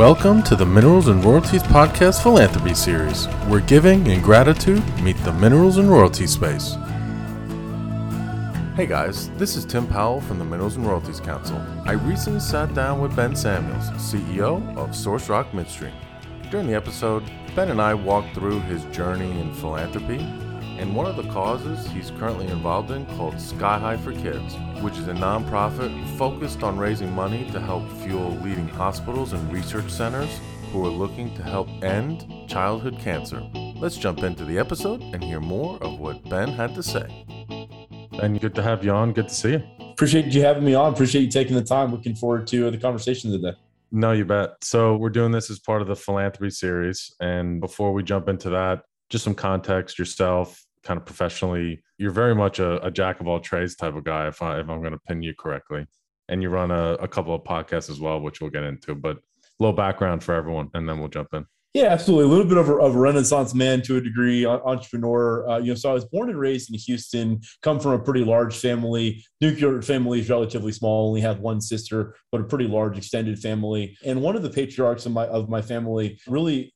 Welcome to the Minerals and Royalties Podcast Philanthropy Series, where giving and gratitude meet the minerals and royalties space. Hey guys, this is Tim Powell from the Minerals and Royalties Council. I recently sat down with Ben Samuels, CEO of Source Rock Midstream. During the episode, Ben and I walked through his journey in philanthropy and one of the causes he's currently involved in called Sky High for Kids, which is a nonprofit focused on raising money to help fuel leading hospitals and research centers who are looking to help end childhood cancer. Let's jump into the episode and hear more of what Ben had to say. Ben, good to have you on. Good to see you. Appreciate you having me on. Appreciate you taking the time. Looking forward to the conversation today. No, you bet. So we're doing this as part of the philanthropy series. And before we jump into that, just some context yourself. Kind of professionally, you're very much a jack of all trades type of guy, if I'm going to pin you correctly. And you run a couple of podcasts as well, which we'll get into, but a little background for everyone, and then we'll jump in. Yeah, absolutely. A little bit of a renaissance man to a degree, entrepreneur. So I was born and raised in Houston, come from a pretty large family. Nuclear family is relatively small, only have one sister, but a pretty large extended family. And one of the patriarchs of my family really,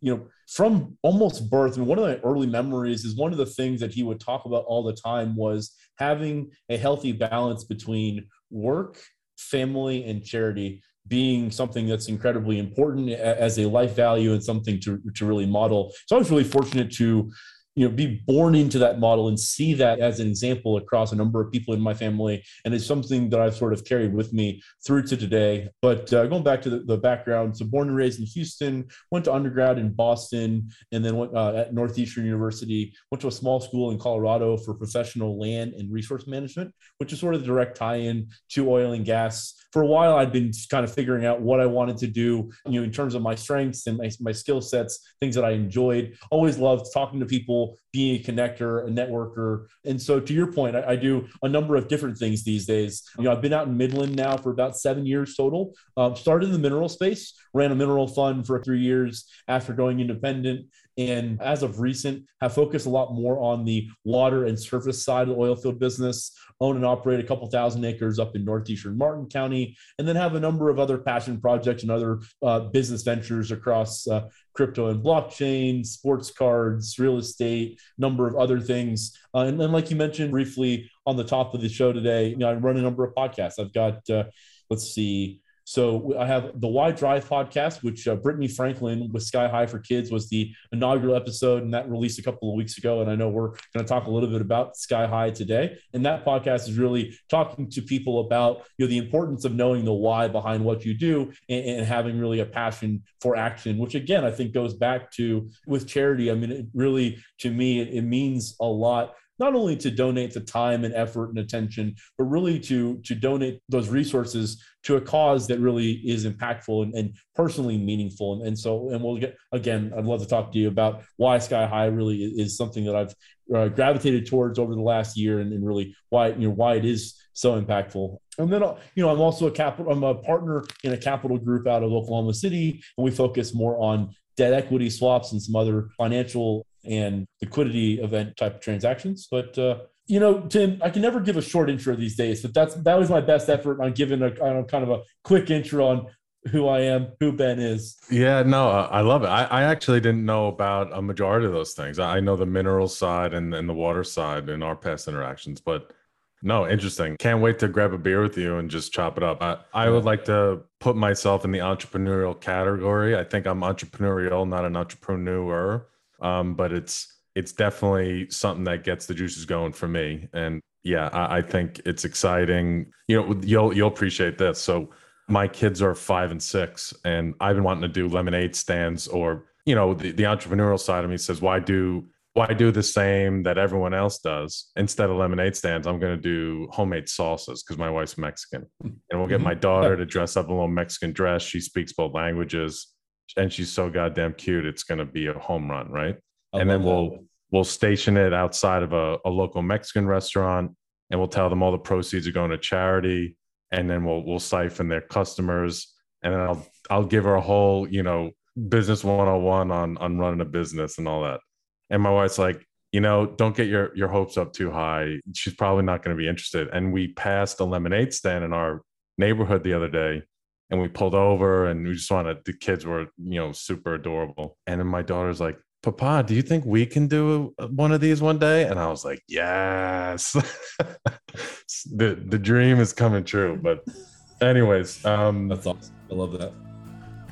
from almost birth, and one of my early memories is one of the things that he would talk about all the time was having a healthy balance between work, family, and charity being something that's incredibly important as a life value and something to really model. So I was really fortunate to, be born into that model and see that as an example across a number of people in my family. And it's something that I've sort of carried with me through to today. But going back to the background, so born and raised in Houston, went to undergrad in Boston, and then went at Northeastern University, went to a small school in Colorado for professional land and resource management, which is sort of the direct tie-in to oil and gas. For a while, I'd been kind of figuring out what I wanted to do, in terms of my strengths and my skill sets, things that I enjoyed. Always loved talking to people, being a connector, a networker. And so to your point, I do a number of different things these days. I've been out in Midland now for about 7 years total. Started in the mineral space, ran a mineral fund for 3 years after going independent. And as of recent, have focused a lot more on the water and surface side of the oil field business, own and operate a couple thousand acres up in northeastern Martin County, and then have a number of other passion projects and other business ventures across crypto and blockchain, sports cards, real estate, number of other things. And then, like you mentioned briefly on the top of the show today, I run a number of podcasts. I've got, So I have the Why Drive podcast, which Brittany Franklin with Sky High for Kids was the inaugural episode, and that released a couple of weeks ago. And I know we're going to talk a little bit about Sky High today. And that podcast is really talking to people about the importance of knowing the why behind what you do and having really a passion for action, which again, I think goes back to with charity. I mean, it really, to me, it means a lot. Not only to donate the time and effort and attention, but really to donate those resources to a cause that really is impactful and personally meaningful. And so we'll get, again, I'd love to talk to you about why Sky High really is something that I've gravitated towards over the last year and really why it is so impactful. And then, I'm also I'm a partner in a capital group out of Oklahoma City, and we focus more on debt equity swaps and some other financial and liquidity event type of transactions. But, Tim, I can never give a short intro these days, but that was my best effort on giving a quick intro on who I am, who Ben is. Yeah, no, I love it. I actually didn't know about a majority of those things. I know the mineral side and the water side in our past interactions, but no, interesting. Can't wait to grab a beer with you and just chop it up. I would like to put myself in the entrepreneurial category. I think I'm entrepreneurial, not an entrepreneur. But it's definitely something that gets the juices going for me. And yeah, I think it's exciting. You'll appreciate this. So my kids are 5 and 6, and I've been wanting to do lemonade stands or, the entrepreneurial side of me says, why do the same that everyone else does? Instead of lemonade stands, I'm going to do homemade salsas because my wife's Mexican, and we'll get my daughter to dress up in a little Mexican dress. She speaks both languages. And she's so goddamn cute. It's going to be a home run, right? And then we'll station it outside of a local Mexican restaurant, and we'll tell them all the proceeds are going to charity. And then we'll siphon their customers. And then I'll give her a whole, business 101 on running a business and all that. And my wife's like, don't get your hopes up too high. She's probably not going to be interested. And we passed a lemonade stand in our neighborhood the other day. and we pulled over and we just wanted, the kids were, you know, super adorable. And then my daughter's like, Papa, do you think we can do one of these one day? And I was like, yes, the dream is coming true. But anyways, that's awesome. I love that.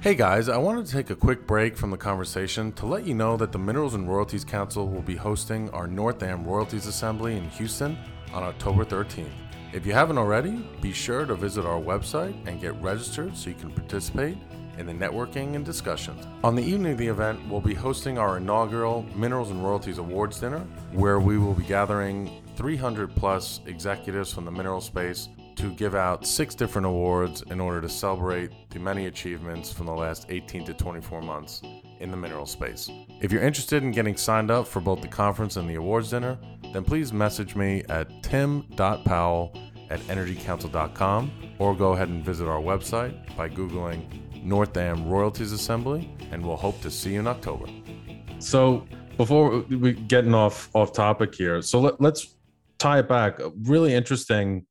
Hey guys, I wanted to take a quick break from the conversation to let you know that the Minerals and Royalties Council will be hosting our Northam Royalties Assembly in Houston on October 13th. If you haven't already, be sure to visit our website and get registered so you can participate in the networking and discussions. On the evening of the event, we'll be hosting our inaugural Minerals and Royalties Awards Dinner, where we will be gathering 300 plus executives from the mineral space to give out 6 different awards in order to celebrate the many achievements from the last 18 to 24 months in the mineral space. If you're interested in getting signed up for both the conference and the awards dinner, then please message me at tim.powell@energycouncil.com, or go ahead and visit our website by Googling Northam Royalties Assembly, and we'll hope to see you in October. So before we getting off topic here, so let's tie it back. Really interesting.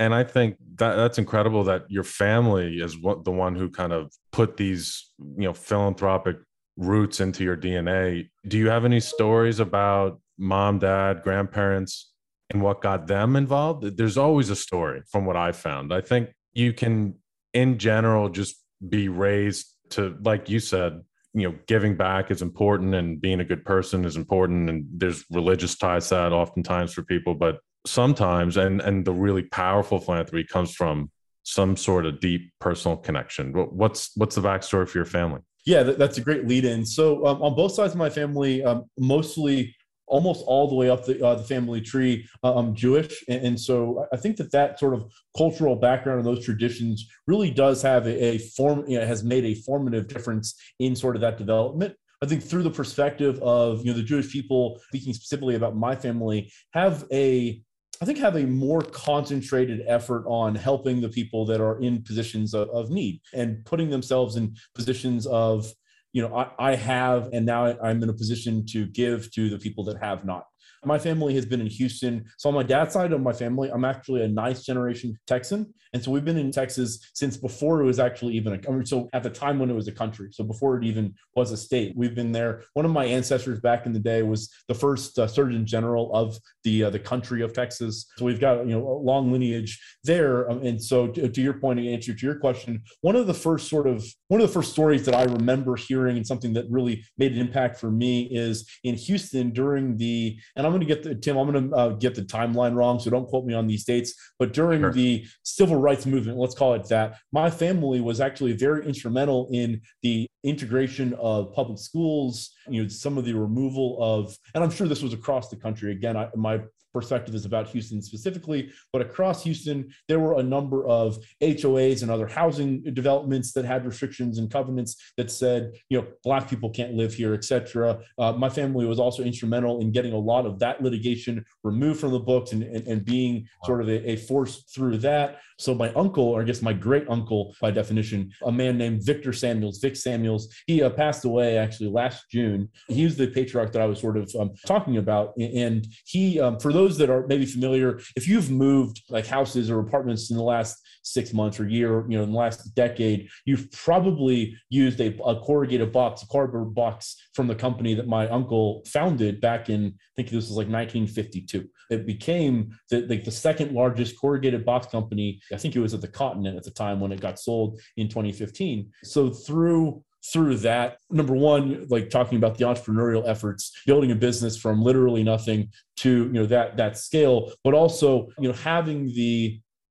And I think that's incredible that your family is the one who kind of put these, you know, philanthropic roots into your DNA. Do you have any stories about mom, dad, grandparents, and what got them involved? There's always a story from what I found. I think you can, in general, just be raised to, like you said, you know, giving back is important and being a good person is important. And there's religious ties to that oftentimes for people, but sometimes, and the really powerful philanthropy comes from some sort of deep personal connection. What's the backstory for your family? Yeah, that's a great lead in. So on both sides of my family, mostly almost all the way up the family tree, I'm Jewish. And so I think that sort of cultural background and those traditions really does have has made a formative difference in sort of that development. I think through the perspective of, you know, the Jewish people, speaking specifically about my family, have a more concentrated effort on helping the people that are in positions of need and putting themselves in positions of, you know, I have, and now I'm in a position to give to the people that have not. My family has been in Houston. So on my dad's side of my family, I'm actually a ninth generation Texan. And so we've been in Texas since before it was actually so at the time when it was a country. So before it even was a state, we've been there. One of my ancestors back in the day was the first Surgeon General of the country of Texas. So we've got, you know, a long lineage there. And so to your point, in answer to your question, one of the first stories that I remember hearing and something that really made an impact for me is in Houston during I'm going to get the timeline wrong, so don't quote me on these dates. But during the civil rights movement, let's call it that, my family was actually very instrumental in the integration of public schools. You know, some of the removal of, and I'm sure this was across the country. Again, my perspective is about Houston specifically, but across Houston, there were a number of HOAs and other housing developments that had restrictions and covenants that said, you know, Black people can't live here, et cetera. My family was also instrumental in getting a lot of that litigation removed from the books and being sort of a force through that. So my uncle, or I guess my great uncle by definition, a man named Victor Samuels, Vic Samuels, he passed away actually last June. He was the patriarch that I was sort of talking about. And he, for those that are maybe familiar, if you've moved like houses or apartments in the last 6 months or year, you know, in the last decade, you've probably used a corrugated box, a cardboard box from the company that my uncle founded back in, I think this was like 1952. It became the second largest corrugated box company. I think it was at the continent at the time when it got sold in 2015. So through that, number one, like talking about the entrepreneurial efforts, building a business from literally nothing to, you know, that scale, but also, you know,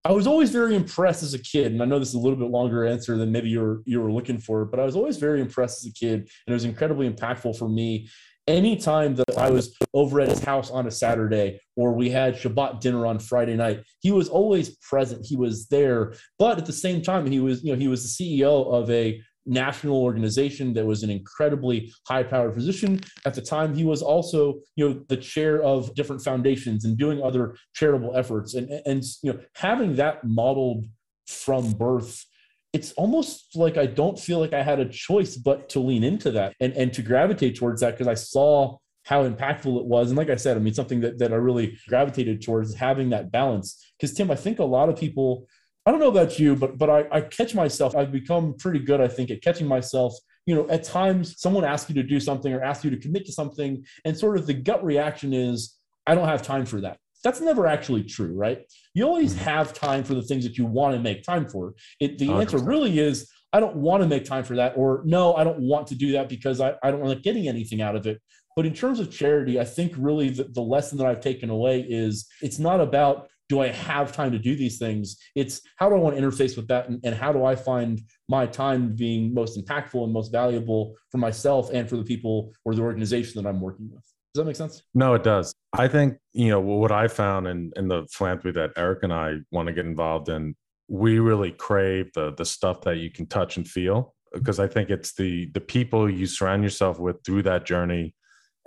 I was always very impressed as a kid, and I know this is a little bit longer answer than maybe you were looking for, but I was always very impressed as a kid, and it was incredibly impactful for me. Anytime that I was over at his house on a Saturday, or we had Shabbat dinner on Friday night, he was always present. He was there, but at the same time, he was the CEO of a national organization that was an incredibly high-powered position. At the time, he was also, you know, the chair of different foundations and doing other charitable efforts. And you know, having that modeled from birth, it's almost like I don't feel like I had a choice but to lean into that and to gravitate towards that, because I saw how impactful it was. And like I said, I mean, something that I really gravitated towards, having that balance. Because Tim, I think a lot of people I don't know about you, but I catch myself. I've become pretty good, I think, at catching myself. You know, at times someone asks you to do something or asks you to commit to something, and sort of the gut reaction is, I don't have time for that. That's never actually true, right? You always have time for the things that you want to make time for. The answer really is, I don't want to make time for that, or no, I don't want to do that because I don't like getting anything out of it. But in terms of charity, I think really the lesson that I've taken away is it's not about, do I have time to do these things? It's how do I want to interface with that? And how do I find my time being most impactful and most valuable for myself and for the people or the organization that I'm working with? Does that make sense? No, it does. I think, you know, what I found in the philanthropy that Eric and I want to get involved in, we really crave the stuff that you can touch and feel, because I think it's the people you surround yourself with through that journey.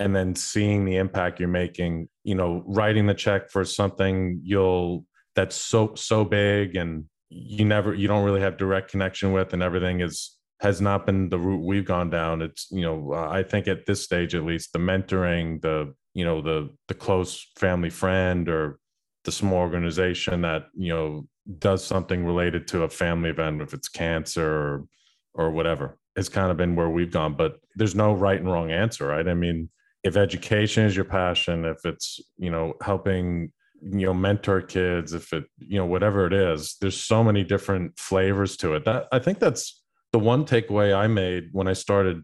And then seeing the impact you're making, you know, writing the check for something that's so big and you don't really have direct connection with, and everything has not been the route we've gone down. It's, you know, I think at this stage, at least, the mentoring, the close family friend or the small organization that, you know, does something related to a family event, if it's cancer or whatever, has kind of been where we've gone. But there's no right and wrong answer, right? I mean, if education is your passion, if it's, you know, helping, you know, mentor kids, if it, you know, whatever it is, there's so many different flavors to it. That I think that's the one takeaway I made when I started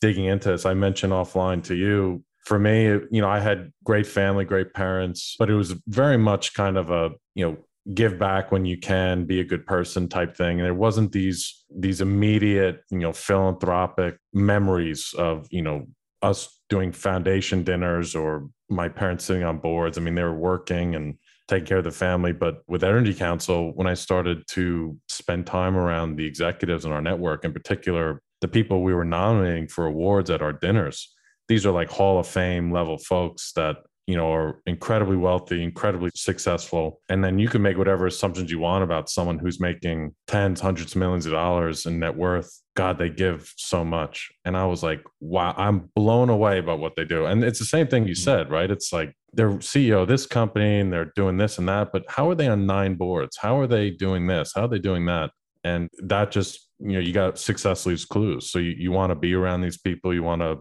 digging into this. I mentioned offline to you, for me, you know, I had great family, great parents, but it was very much kind of a, you know, give back when you can, be a good person type thing. And there wasn't these immediate, you know, philanthropic memories of, you know, us doing foundation dinners or my parents sitting on boards. I mean, they were working and taking care of the family. But with Energy Council, when I started to spend time around the executives in our network, in particular, the people we were nominating for awards at our dinners, these are like Hall of Fame level folks that, you know, are incredibly wealthy, incredibly successful. And then you can make whatever assumptions you want about someone who's making tens, hundreds of millions of dollars in net worth. God, they give so much. And I was like, wow, I'm blown away by what they do. And it's the same thing you said, right? It's like they're CEO of this company and they're doing this and that, but how are they on 9 boards? How are they doing this? How are they doing that? And that just, you know, you got success leaves clues. So you want to be around these people, you want to,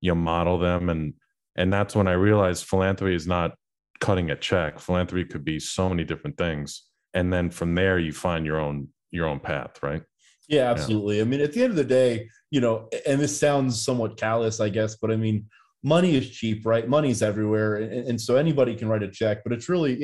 you know, model them. And that's when I realized philanthropy is not cutting a check. Philanthropy could be so many different things. And then from there, you find your own path, right? Yeah, absolutely. Yeah. I mean, at the end of the day, you know, and this sounds somewhat callous, I guess, but I mean, money is cheap, right? Money's everywhere. And so anybody can write a check, but it's really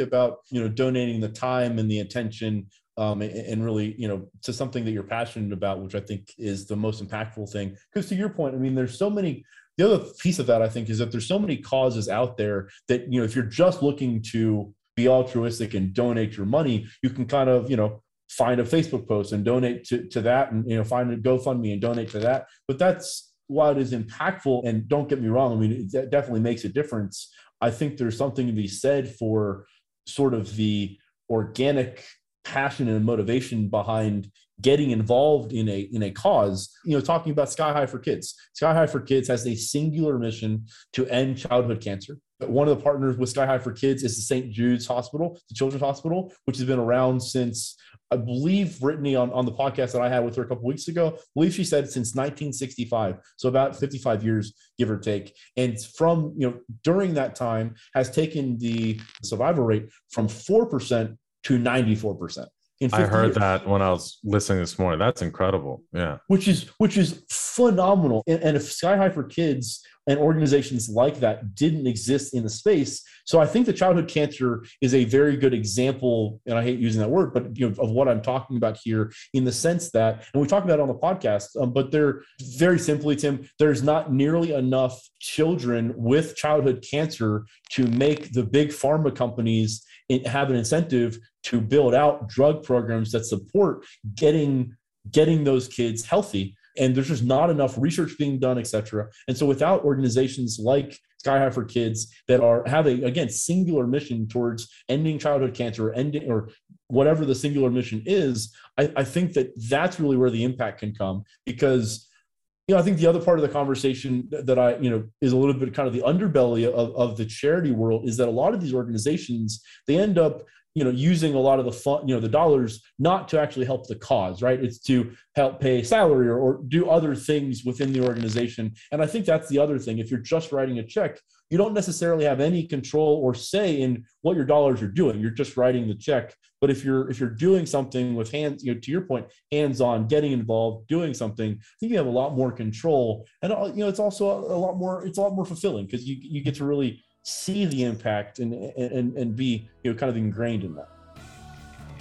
about, you know, donating the time and the attention and really, you know, to something that you're passionate about, which I think is the most impactful thing. Because to your point, I mean, there's so many. The other piece of that, I think, is that there's so many causes out there that, you know, if you're just looking to be altruistic and donate your money, you can kind of, you know, find a Facebook post and donate to that, and, you know, find a GoFundMe and donate to that. But that's why it is impactful. And don't get me wrong, I mean, it definitely makes a difference. I think there's something to be said for sort of the organic passion and motivation behind getting involved in a cause. You know, talking about Sky High for Kids. Sky High for Kids has a singular mission to end childhood cancer. One of the partners with Sky High for Kids is the St. Jude's Hospital, the Children's Hospital, which has been around since, I believe, Brittany on the podcast that I had with her a couple of weeks ago, I believe she said since 1965. So about 55 years, give or take. And from, you know, during that time has taken the survival rate from 4% to 94%. I heard years. That when I was listening this morning. That's incredible. Yeah. Which is phenomenal. And if Sky High for Kids and organizations like that didn't exist in the space. So I think that childhood cancer is a very good example, and I hate using that word, but, you know, of what I'm talking about here, in the sense that, and we talked about it on the podcast, but they're very simply, Tim, there's not nearly enough children with childhood cancer to make the big pharma companies have an incentive to build out drug programs that support getting those kids healthy. And there's just not enough research being done, et cetera. And so without organizations like Sky High for Kids that have a, again, singular mission towards ending childhood cancer or whatever the singular mission is, I think that that's really where the impact can come. Because, you know, I think the other part of the conversation that I, you know, is a little bit kind of the underbelly of the charity world is that a lot of these organizations, they end up you know, using a lot of the fun, you know, the dollars, not to actually help the cause, right? It's to help pay salary or do other things within the organization. And I think that's the other thing. If you're just writing a check, you don't necessarily have any control or say in what your dollars are doing. You're just writing the check. But if you're doing something with hands, you know, to your point, hands-on, getting involved, doing something, I think you have a lot more control. And, you know, it's also a lot more fulfilling, because you get to really see the impact and be, you know, kind of ingrained in that.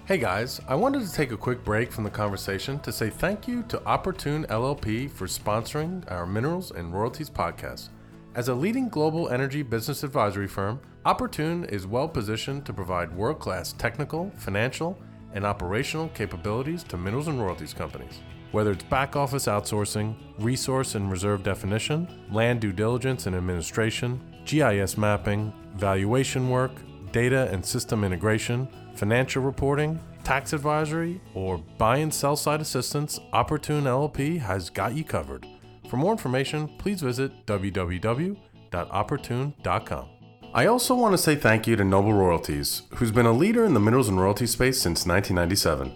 Hey guys, I wanted to take a quick break from the conversation to say thank you to Opportune LLP for sponsoring our Minerals and Royalties podcast. As a leading global energy business advisory firm, Opportune is well positioned to provide world-class technical, financial, and operational capabilities to minerals and royalties companies. Whether it's back office outsourcing, resource and reserve definition, land due diligence and administration, GIS mapping, valuation work, data and system integration, financial reporting, tax advisory, or buy and sell side assistance, Opportune LLP has got you covered. For more information, please visit www.opportune.com. I also want to say thank you to Noble Royalties, who's been a leader in the minerals and royalty space since 1997.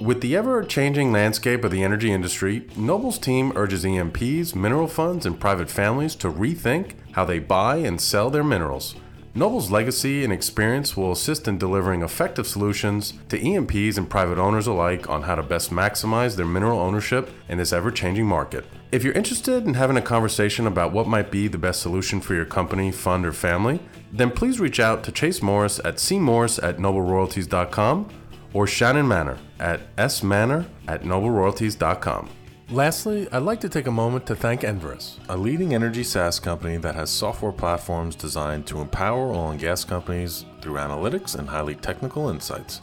With the ever-changing landscape of the energy industry, Noble's team urges EMPs, mineral funds, and private families to rethink how they buy and sell their minerals. Noble's legacy and experience will assist in delivering effective solutions to EMPs and private owners alike on how to best maximize their mineral ownership in this ever-changing market. If you're interested in having a conversation about what might be the best solution for your company, fund, or family, then please reach out to Chase Morris at cmorris@nobleroyalties.com or Shannon Manor at smanor@nobleroyalties.com. Lastly, I'd like to take a moment to thank Enverus, a leading energy SaaS company that has software platforms designed to empower oil and gas companies through analytics and highly technical insights.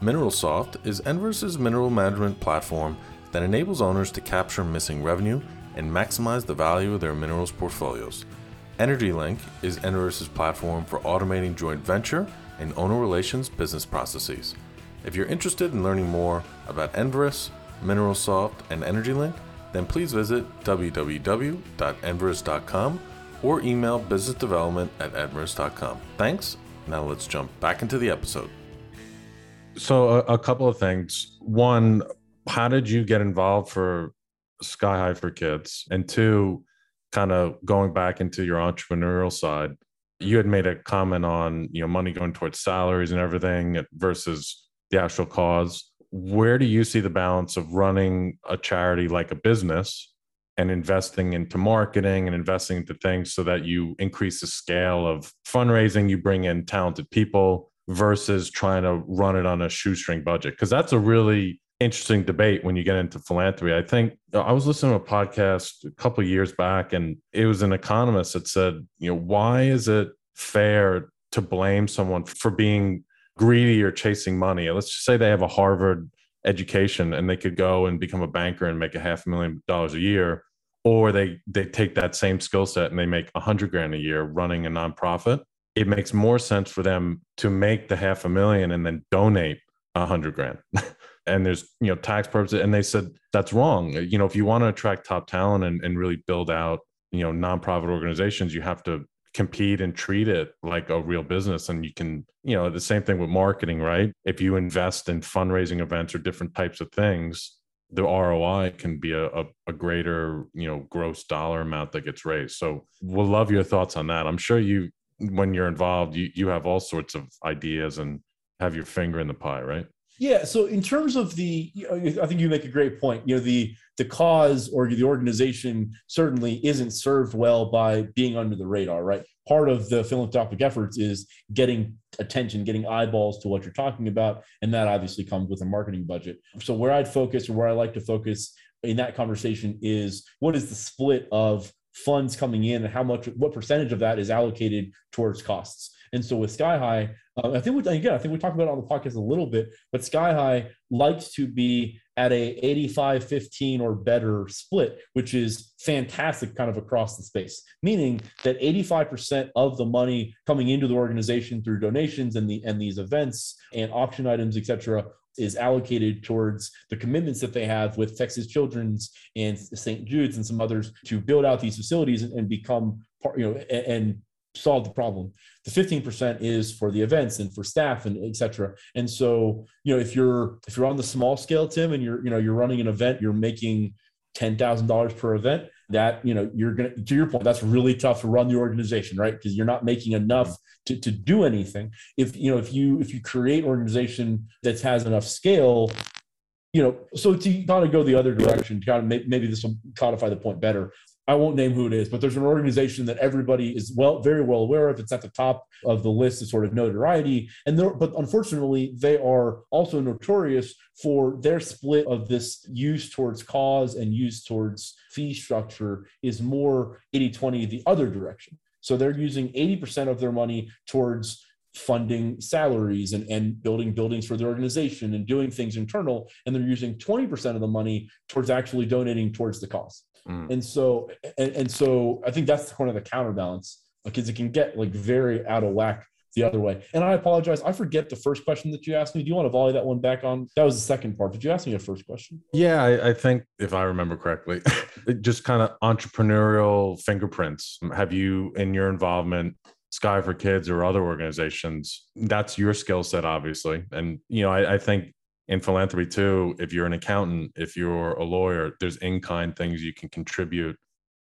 MineralSoft is Enverus's mineral management platform that enables owners to capture missing revenue and maximize the value of their minerals portfolios. EnergyLink is Enverus's platform for automating joint venture and owner relations business processes. If you're interested in learning more about Enverus, MineralSoft, and EnergyLink, then please visit www.enverus.com or email businessdevelopment@enverus.com. Thanks. Now let's jump back into the episode. So a couple of things. One, how did you get involved for Sky High for Kids? And two, kind of going back into your entrepreneurial side, you had made a comment on, you know, money going towards salaries and everything versus the actual cause. Where do you see the balance of running a charity like a business and investing into marketing and investing into things so that you increase the scale of fundraising, you bring in talented people, versus trying to run it on a shoestring budget? Because that's a really interesting debate when you get into philanthropy. I think I was listening to a podcast a couple of years back, and it was an economist that said, you know, why is it fair to blame someone for being greedy or chasing money? Let's just say they have a Harvard education and they could go and become a banker and make $500,000 a year, or they take that same skill set and they make $100,000 a year running a nonprofit. It makes more sense for them to make the $500,000 and then donate $100,000. And there's, you know, tax purposes. And they said that's wrong. You know, if you want to attract top talent and really build out, you know, nonprofit organizations, you have to compete and treat it like a real business. And you can, you know, the same thing with marketing, right? If you invest in fundraising events or different types of things, the ROI can be a greater, you know, gross dollar amount that gets raised. So we'll love your thoughts on that. I'm sure you, when you're involved, you have all sorts of ideas and have your finger in the pie, right? Yeah. So in terms of the, I think you make a great point. You know, the cause or the organization certainly isn't served well by being under the radar, right? Part of the philanthropic efforts is getting attention, getting eyeballs to what you're talking about. And that obviously comes with a marketing budget. So where I'd focus, or where I like to focus in that conversation, is what is the split of funds coming in and how much, what percentage of that is allocated towards costs. And so with Sky High, I think we talked about it on the podcast a little bit, but Sky High likes to be at a 85-15 or better split, which is fantastic kind of across the space, meaning that 85% of the money coming into the organization through donations and these events and auction items, et cetera, is allocated towards the commitments that they have with Texas Children's and St. Jude's and some others to build out these facilities and become part, you know, and solve the problem. The 15% is for the events and for staff and et cetera. And so, you know, if you're on the small scale, Tim, and you're running an event, you're making $10,000 per event, that, you know, you're going to, your point, that's really tough to run the organization, right? Because you're not making enough to do anything. If, you know, if you create an organization that has enough scale, you know, so to kind of go the other direction, kind of maybe this will codify the point better. I won't name who it is, but there's an organization that everybody is very well aware of. It's at the top of the list of sort of notoriety. But unfortunately, they are also notorious for their split of this use towards cause and use towards fee structure is more 80-20 the other direction. So they're using 80% of their money towards funding salaries and building buildings for the organization and doing things internal. And they're using 20% of the money towards actually donating towards the cause. And so I think that's kind of the counterbalance, because it can get like very out of whack the other way. And I apologize, I forget the first question that you asked me. Do you want to volley that one back on? That was the second part. Did you ask me a first question? Yeah, I think if I remember correctly, just kind of entrepreneurial fingerprints. Have you, in your involvement, Sky for Kids or other organizations, that's your skill set, obviously. And, you know, I think in philanthropy too, if you're an accountant, if you're a lawyer, there's in-kind things you can contribute.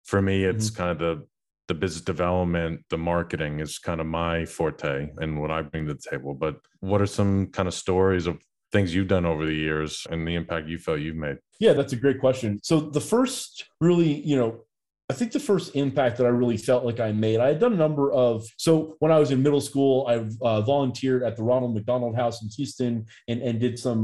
For me, it's kind of the business development, the marketing is kind of my forte and what I bring to the table. But what are some kind of stories of things you've done over the years and the impact you felt you've made? Yeah, that's a great question. So the first really, you know, I think the first impact that I really felt like I made, I had done a number of, so when I was in middle school, I volunteered at the Ronald McDonald House in Houston and did some,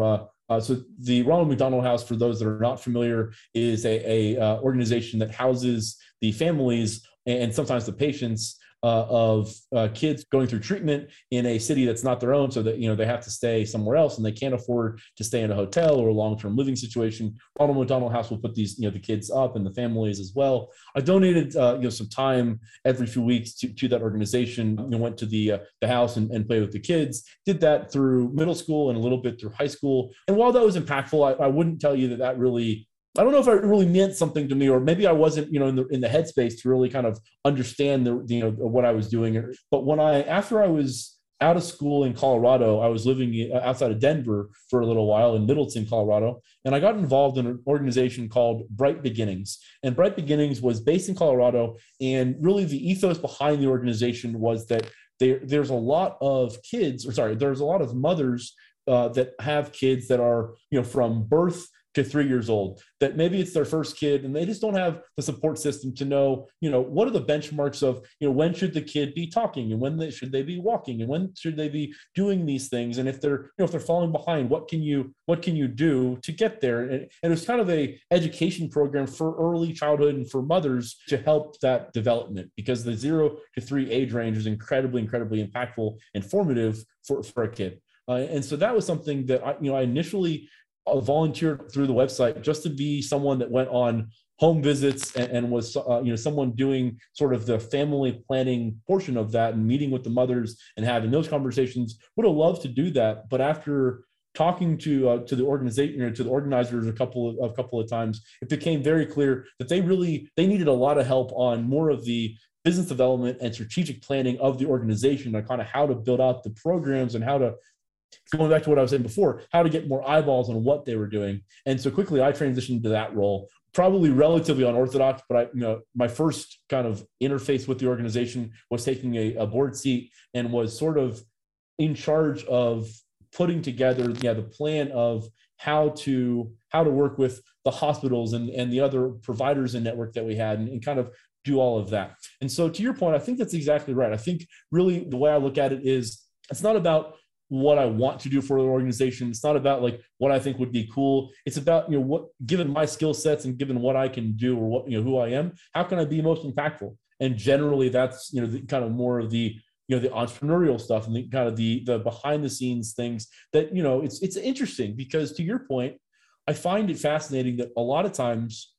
so the Ronald McDonald House, for those that are not familiar, is a organization that houses the families and sometimes the patients of kids going through treatment in a city that's not their own, so that, you know, they have to stay somewhere else and they can't afford to stay in a hotel or a long-term living situation. Ronald McDonald House will put these, you know, the kids up and the families as well. I donated, you know, some time every few weeks to that organization. You know, went to the house and played with the kids. Did that through middle school and a little bit through high school. And while that was impactful, I wouldn't tell you that really. I don't know if it really meant something to me, or maybe I wasn't, you know, in the headspace to really kind of understand the, you know, what I was doing. But after I was out of school in Colorado, I was living outside of Denver for a little while in Middleton, Colorado, and I got involved in an organization called Bright Beginnings. And Bright Beginnings was based in Colorado, and really the ethos behind the organization was that there's a lot of there's a lot of mothers that have kids that are, you know, from birth to 3 years old, that maybe it's their first kid and they just don't have the support system to know, you know, what are the benchmarks of, you know, when should the kid be talking and when should they be walking and when should they be doing these things? And if they're, you know, if they're falling behind, what can you do to get there? And it was kind of a education program for early childhood and for mothers to help that development, because the 0 to 3 age range is incredibly, incredibly impactful and formative for a kid. And so that was something that I initially volunteered through the website just to be someone that went on home visits and was, you know, someone doing sort of the family planning portion of that and meeting with the mothers and having those conversations. Would have loved to do that, but after talking to the organization, you know, to the organizers a couple of times, it became very clear that they needed a lot of help on more of the business development and strategic planning of the organization, and kind of how to build out the programs and how to. Going back to what I was saying before, how to get more eyeballs on what they were doing. And so quickly I transitioned to that role, probably relatively unorthodox, but my first kind of interface with the organization was taking a board seat and was sort of in charge of putting together the plan of how to work with the hospitals and the other providers and network that we had and kind of do all of that. And so to your point, I think that's exactly right. I think really the way I look at it is it's not about what I want to do for the organization. It's not about like what I think would be cool. It's about, you know, what, given my skill sets and given what I can do or what, you know, who I am, how can I be most impactful? And generally that's, you know, the kind of more of the, you know, the entrepreneurial stuff and the kind of the behind the scenes things that, you know, it's interesting because to your point, I find it fascinating that a lot of times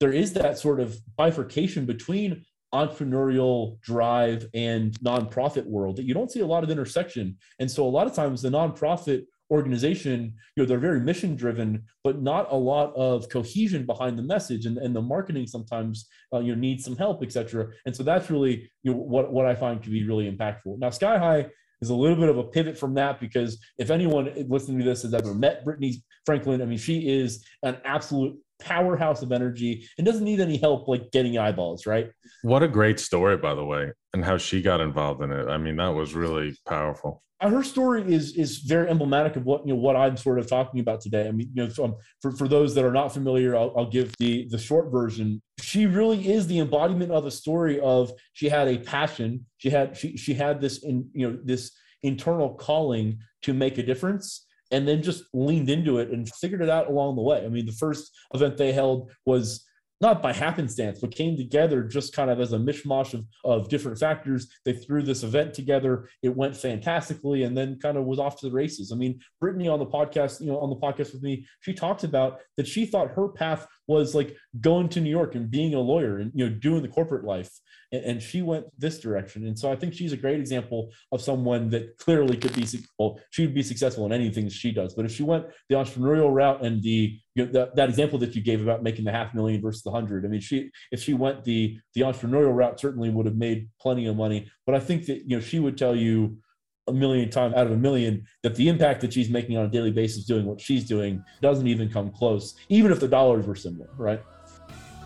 there is that sort of bifurcation between entrepreneurial drive and nonprofit world that you don't see a lot of intersection. And so a lot of times the nonprofit organization, you know, they're very mission driven, but not a lot of cohesion behind the message, and the marketing sometimes you know, needs some help, et cetera. And so that's really, you know, what I find to be really impactful. Now, Sky High is a little bit of a pivot from that, because if anyone listening to this has ever met Brittany Franklin, I mean, she is an absolute powerhouse of energy and doesn't need any help like getting eyeballs, right? What a great story, by the way, and how she got involved in it. I mean, that was really powerful. Her story is very emblematic of what, you know, what I'm sort of talking about today. I mean, you know, so for those that are not familiar, I'll give the short version. She really is the embodiment of a story of, she had a passion. She had this, you know, this internal calling to make a difference, and then just leaned into it and figured it out along the way. I mean, the first event they held was not by happenstance, but came together just kind of as a mishmash of different factors. They threw this event together. It went fantastically, and then kind of was off to the races. I mean, Brittany on the podcast with me, she talked about that she thought her path was like going to New York and being a lawyer and, you know, doing the corporate life. And she went this direction. And so I think she's a great example of someone that clearly could be successful. She would be successful in anything she does. But if she went the entrepreneurial route and the, you know, that example that you gave about making the $500,000 versus the 100, I mean, if she went the entrepreneurial route, certainly would have made plenty of money. But I think that, you know, she would tell you a million times out of a million that the impact that she's making on a daily basis doing what she's doing doesn't even come close, even if the dollars were similar, right?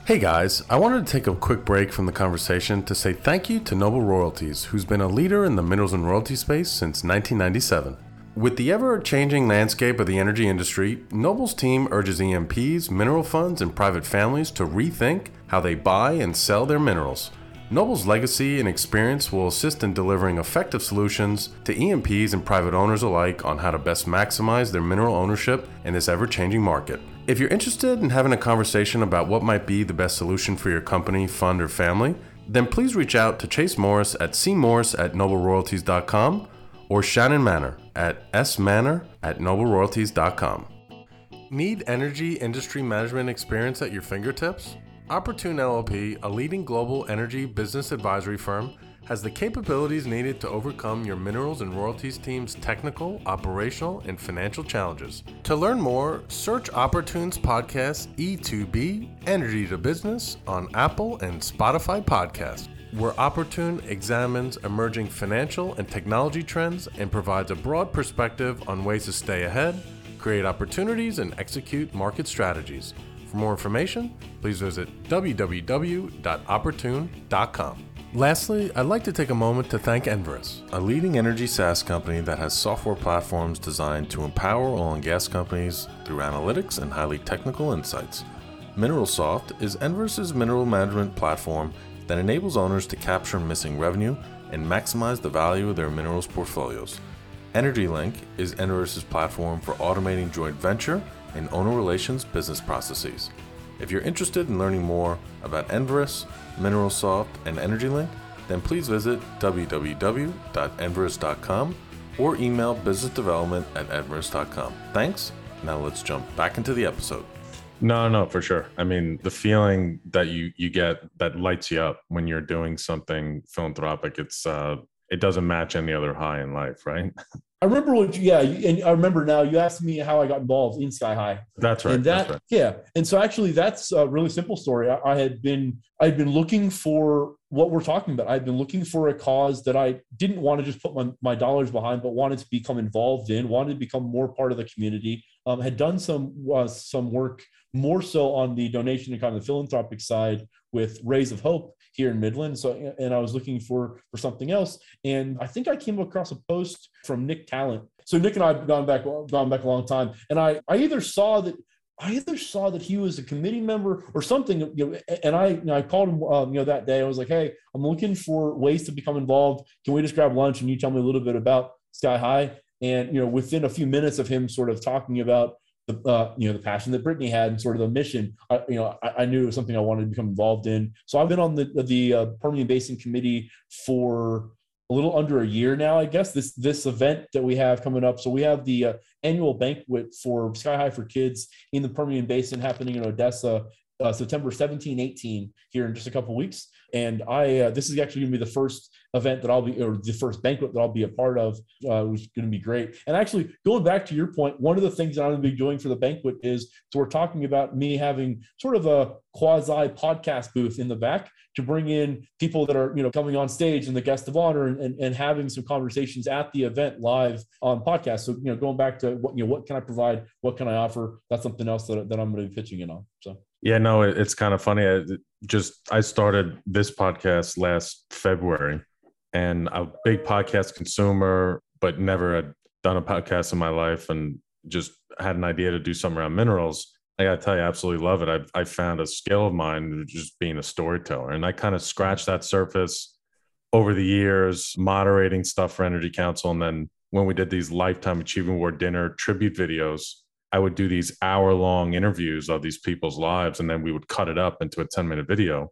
Hey guys, I wanted to take a quick break from the conversation to say thank you to Noble Royalties, who's been a leader in the minerals and royalty space since 1997. With the ever-changing landscape of the energy industry, Noble's team urges EMPs, mineral funds, and private families to rethink how they buy and sell their minerals. Noble's legacy and experience will assist in delivering effective solutions to EMPs and private owners alike on how to best maximize their mineral ownership in this ever-changing market. If you're interested in having a conversation about what might be the best solution for your company, fund, or family, then please reach out to Chase Morris at cmorris@nobleroyalties.com or Shannon Manor at smanor@nobleroyalties.com. Need energy industry management experience at your fingertips? Opportune LLP, a leading global energy business advisory firm, has the capabilities needed to overcome your minerals and royalties team's technical, operational, and financial challenges. To learn more, search Opportune's podcast E2B, Energy to Business, on Apple and Spotify podcasts, where Opportune examines emerging financial and technology trends and provides a broad perspective on ways to stay ahead, create opportunities, and execute market strategies. For more information, please visit www.opportune.com. Lastly, I'd like to take a moment to thank Enverus, a leading energy SaaS company that has software platforms designed to empower oil and gas companies through analytics and highly technical insights. MineralSoft is Enverus's mineral management platform that enables owners to capture missing revenue and maximize the value of their minerals portfolios. EnergyLink is Enverus's platform for automating joint venture and owner relations business processes. If you're interested in learning more about Enverus, MineralSoft, and EnergyLink, then please visit www.enverus.com or email businessdevelopment@enverus.com. Thanks. Now let's jump back into the episode. No, for sure. I mean, the feeling that you get that lights you up when you're doing something philanthropic, it doesn't match any other high in life, right? I remember now you asked me how I got involved in Sky High. That's right. Yeah. And so actually that's a really simple story. I'd been looking for what we're talking about. I'd been looking for a cause that I didn't want to just put my dollars behind, but wanted to become involved in, wanted to become more part of the community. Had done some work more so on the donation and kind of the philanthropic side with Rays of Hope here in Midland. So, and I was looking for something else. And I think I came across a post from Nick Talent. So Nick and I have gone back a long time. And I either saw that he was a committee member or something, you know, and I called him that day. I was like, hey, I'm looking for ways to become involved. Can we just grab lunch and you tell me a little bit about Sky High? And, you know, within a few minutes of him sort of talking about the passion that Brittany had and sort of the mission, I knew it was something I wanted to become involved in. So I've been on the Permian Basin Committee for a little under a year now, I guess, this event that we have coming up. So we have the annual banquet for Sky High for Kids in the Permian Basin happening in Odessa, September 17, 18, here in just a couple of weeks. And this is actually going to be the first event that I'll be, or the first banquet that I'll be a part of, was going to be great. And actually, going back to your point, one of the things that I'm going to be doing for the banquet is, so we're talking about me having sort of a quasi podcast booth in the back to bring in people that are, you know, coming on stage and the guest of honor, and having some conversations at the event live on podcast. So, you know, going back to what, you know, what can I provide? What can I offer? That's something else that I'm going to be pitching in on. So. Yeah, no, it's kind of funny. I started this podcast last February, and I'm a big podcast consumer, but never had done a podcast in my life, and just had an idea to do something around minerals. I got to tell you, I absolutely love it. I found a skill of mine just being a storyteller, and I kind of scratched that surface over the years, moderating stuff for Energy Council. And then when we did these Lifetime Achievement Award dinner tribute videos, I would do these hour-long interviews of these people's lives, and then we would cut it up into a 10-minute video.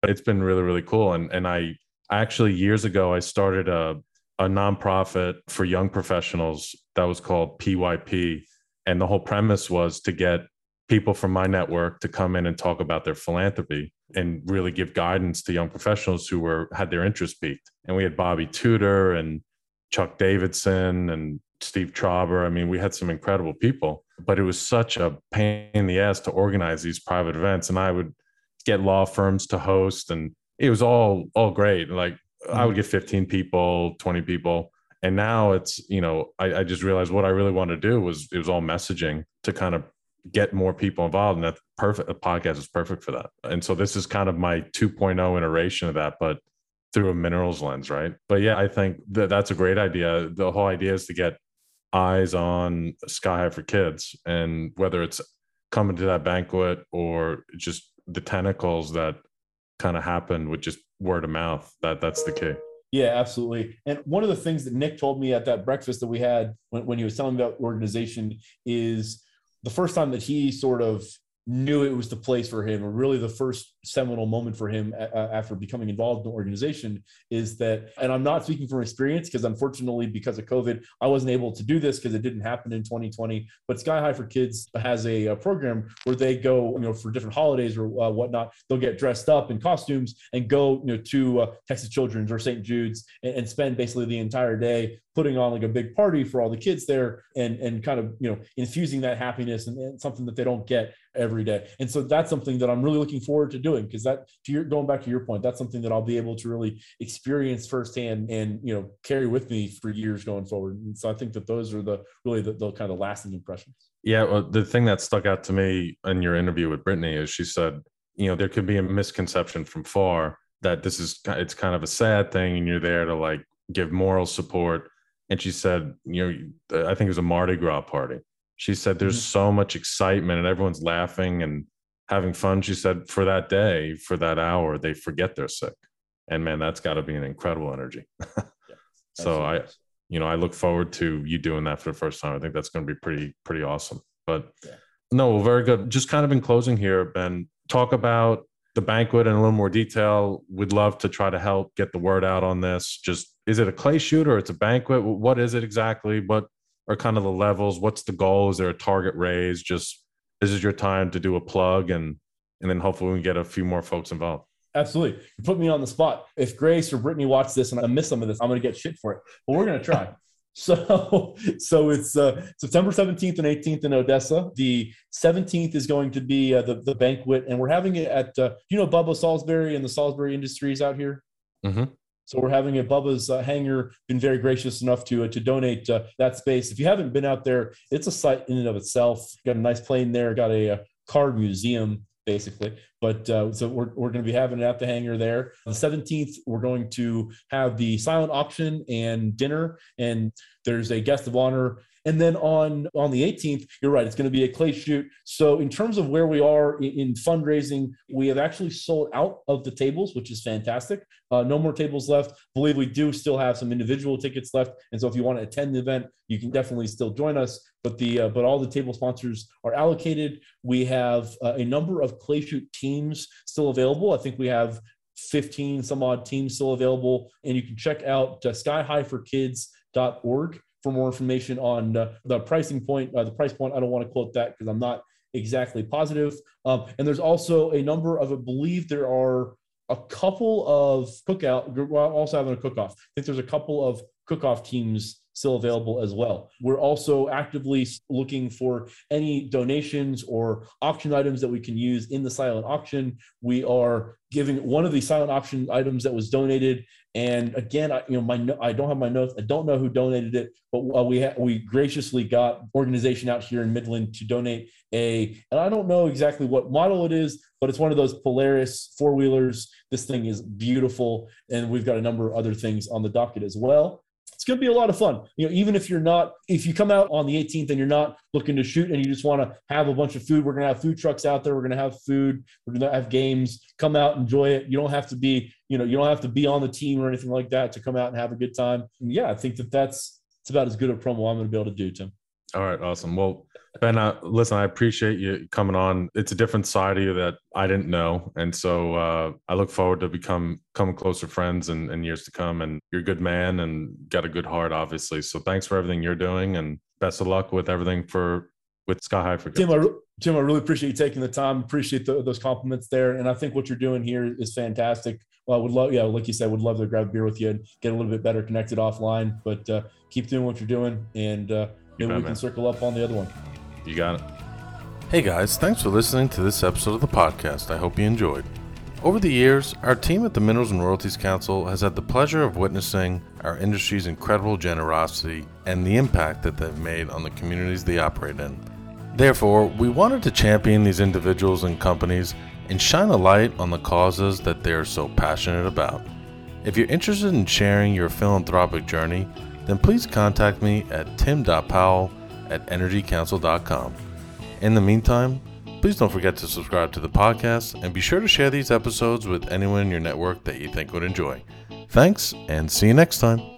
But it's been really, really cool. And I actually, years ago, I started a nonprofit for young professionals that was called PYP. And the whole premise was to get people from my network to come in and talk about their philanthropy and really give guidance to young professionals who had their interest peaked. And we had Bobby Tudor and Chuck Davidson and Steve Trauber. I mean, we had some incredible people, but it was such a pain in the ass to organize these private events. And I would get law firms to host, and it was all great. Like I would get 15 people, 20 people. And now it's, you know, I just realized what I really wanted to do was, it was all messaging to kind of get more people involved. And that's perfect. The podcast is perfect for that. And so this is kind of my 2.0 iteration of that, but through a minerals lens, right? But yeah, I think that's a great idea. The whole idea is to get eyes on Sky High for Kids, and whether it's coming to that banquet or just the tentacles that kind of happened with just word of mouth, that's the key. Yeah, absolutely. And one of the things that Nick told me at that breakfast that we had when he was telling me about organization is the first time that he sort of knew it was the place for him, or really the first seminal moment for him after becoming involved in the organization, is that, and I'm not speaking from experience because unfortunately, because of COVID, I wasn't able to do this because it didn't happen in 2020, but Sky High for Kids has a program where they go, you know, for different holidays or whatnot, they'll get dressed up in costumes and go, you know, to Texas Children's or St. Jude's and spend basically the entire day putting on like a big party for all the kids there, and kind of, you know, infusing that happiness and something that they don't get every day. And so that's something that I'm really looking forward to doing, because going back to your point, that's something that I'll be able to really experience firsthand and, you know, carry with me for years going forward. And so I think that those are the kind of lasting impressions. Yeah. Well, the thing that stuck out to me in your interview with Brittany is she said, you know, there could be a misconception from far that it's kind of a sad thing and you're there to like give moral support. And she said, you know, I think it was a Mardi Gras party. She said, there's so much excitement and everyone's laughing and having fun. She said, for that day, for that hour, they forget they're sick. And man, that's got to be an incredible energy. Yeah, so I look forward to you doing that for the first time. I think that's going to be pretty awesome. But No, very good. Just kind of in closing here, Ben, talk about the banquet in a little more detail. We'd love to try to help get the word out on this. Just, is it a clay shoot or it's a banquet? What is it exactly? What are kind of the levels? What's the goal? Is there a target raise? Just, this is your time to do a plug, and then hopefully we can get a few more folks involved. Absolutely. You put me on the spot. If Grace or Brittany watch this and I miss some of this, I'm going to get shit for it, but we're going to try. So it's September 17th and 18th in Odessa. The 17th is going to be the banquet, and we're having it at, you know, Bubba Salisbury and the Salisbury Industries out here. Mm-hmm. So we're having a Bubba's hangar, been very gracious enough to donate that space. If you haven't been out there, it's a site in and of itself. Got a nice plane there, got a car museum, basically. But so we're going to be having it at the hangar there. On the 17th, we're going to have the silent auction and dinner, and there's a guest of honor. And then on the 18th, you're right, it's going to be a clay shoot. So in terms of where we are in fundraising, we have actually sold out of the tables, which is fantastic. No more tables left. I believe we do still have some individual tickets left. And so if you want to attend the event, you can definitely still join us. But but all the table sponsors are allocated. We have a number of clay shoot teams still available. I think we have 15 some odd teams still available. And you can check out skyhighforkids.org. for more information on the pricing point, the price point. I don't want to quote that because I'm not exactly positive. And there's also a number of, I believe there are a couple of cookout. We're also having a cook-off. I think there's a couple of cook-off teams still available as well. We're also actively looking for any donations or auction items that we can use in the silent auction. We are giving one of the silent auction items that was donated. And again, I don't have my notes. I don't know who donated it, but we graciously got an organization out here in Midland to donate and I don't know exactly what model it is, but it's one of those Polaris four-wheelers. This thing is beautiful. And we've got a number of other things on the docket as well. It's going to be a lot of fun. Even if you come out on the 18th and you're not looking to shoot and you just want to have a bunch of food, we're going to have food trucks out there. We're going to have food. We're going to have games. Come out, enjoy it. You don't have to be, you don't have to be on the team or anything like that to come out and have a good time. And yeah, I think that's about as good a promo I'm going to be able to do, Tim. All right. Awesome. Well, Ben, listen, I appreciate you coming on. It's a different side of you that I didn't know. And so I look forward to becoming closer friends in years to come. And you're a good man and got a good heart, obviously. So thanks for everything you're doing and best of luck with everything with Sky High for Kids. Tim, I really appreciate you taking the time. Appreciate those compliments there. And I think what you're doing here is fantastic. Well, I would love, like you said, would love to grab a beer with you and get a little bit better connected offline, but keep doing what you're doing. And maybe we can circle up on the other one. You got it. Hey guys, thanks for listening to this episode of the podcast. I hope you enjoyed. Over the years, our team at the Minerals and Royalties Council has had the pleasure of witnessing our industry's incredible generosity and the impact that they've made on the communities they operate in. Therefore, we wanted to champion these individuals and companies and shine a light on the causes that they are so passionate about. If you're interested in sharing your philanthropic journey, then please contact me at tim.powell@energycouncil.com. In the meantime, please don't forget to subscribe to the podcast and be sure to share these episodes with anyone in your network that you think would enjoy. Thanks, and see you next time.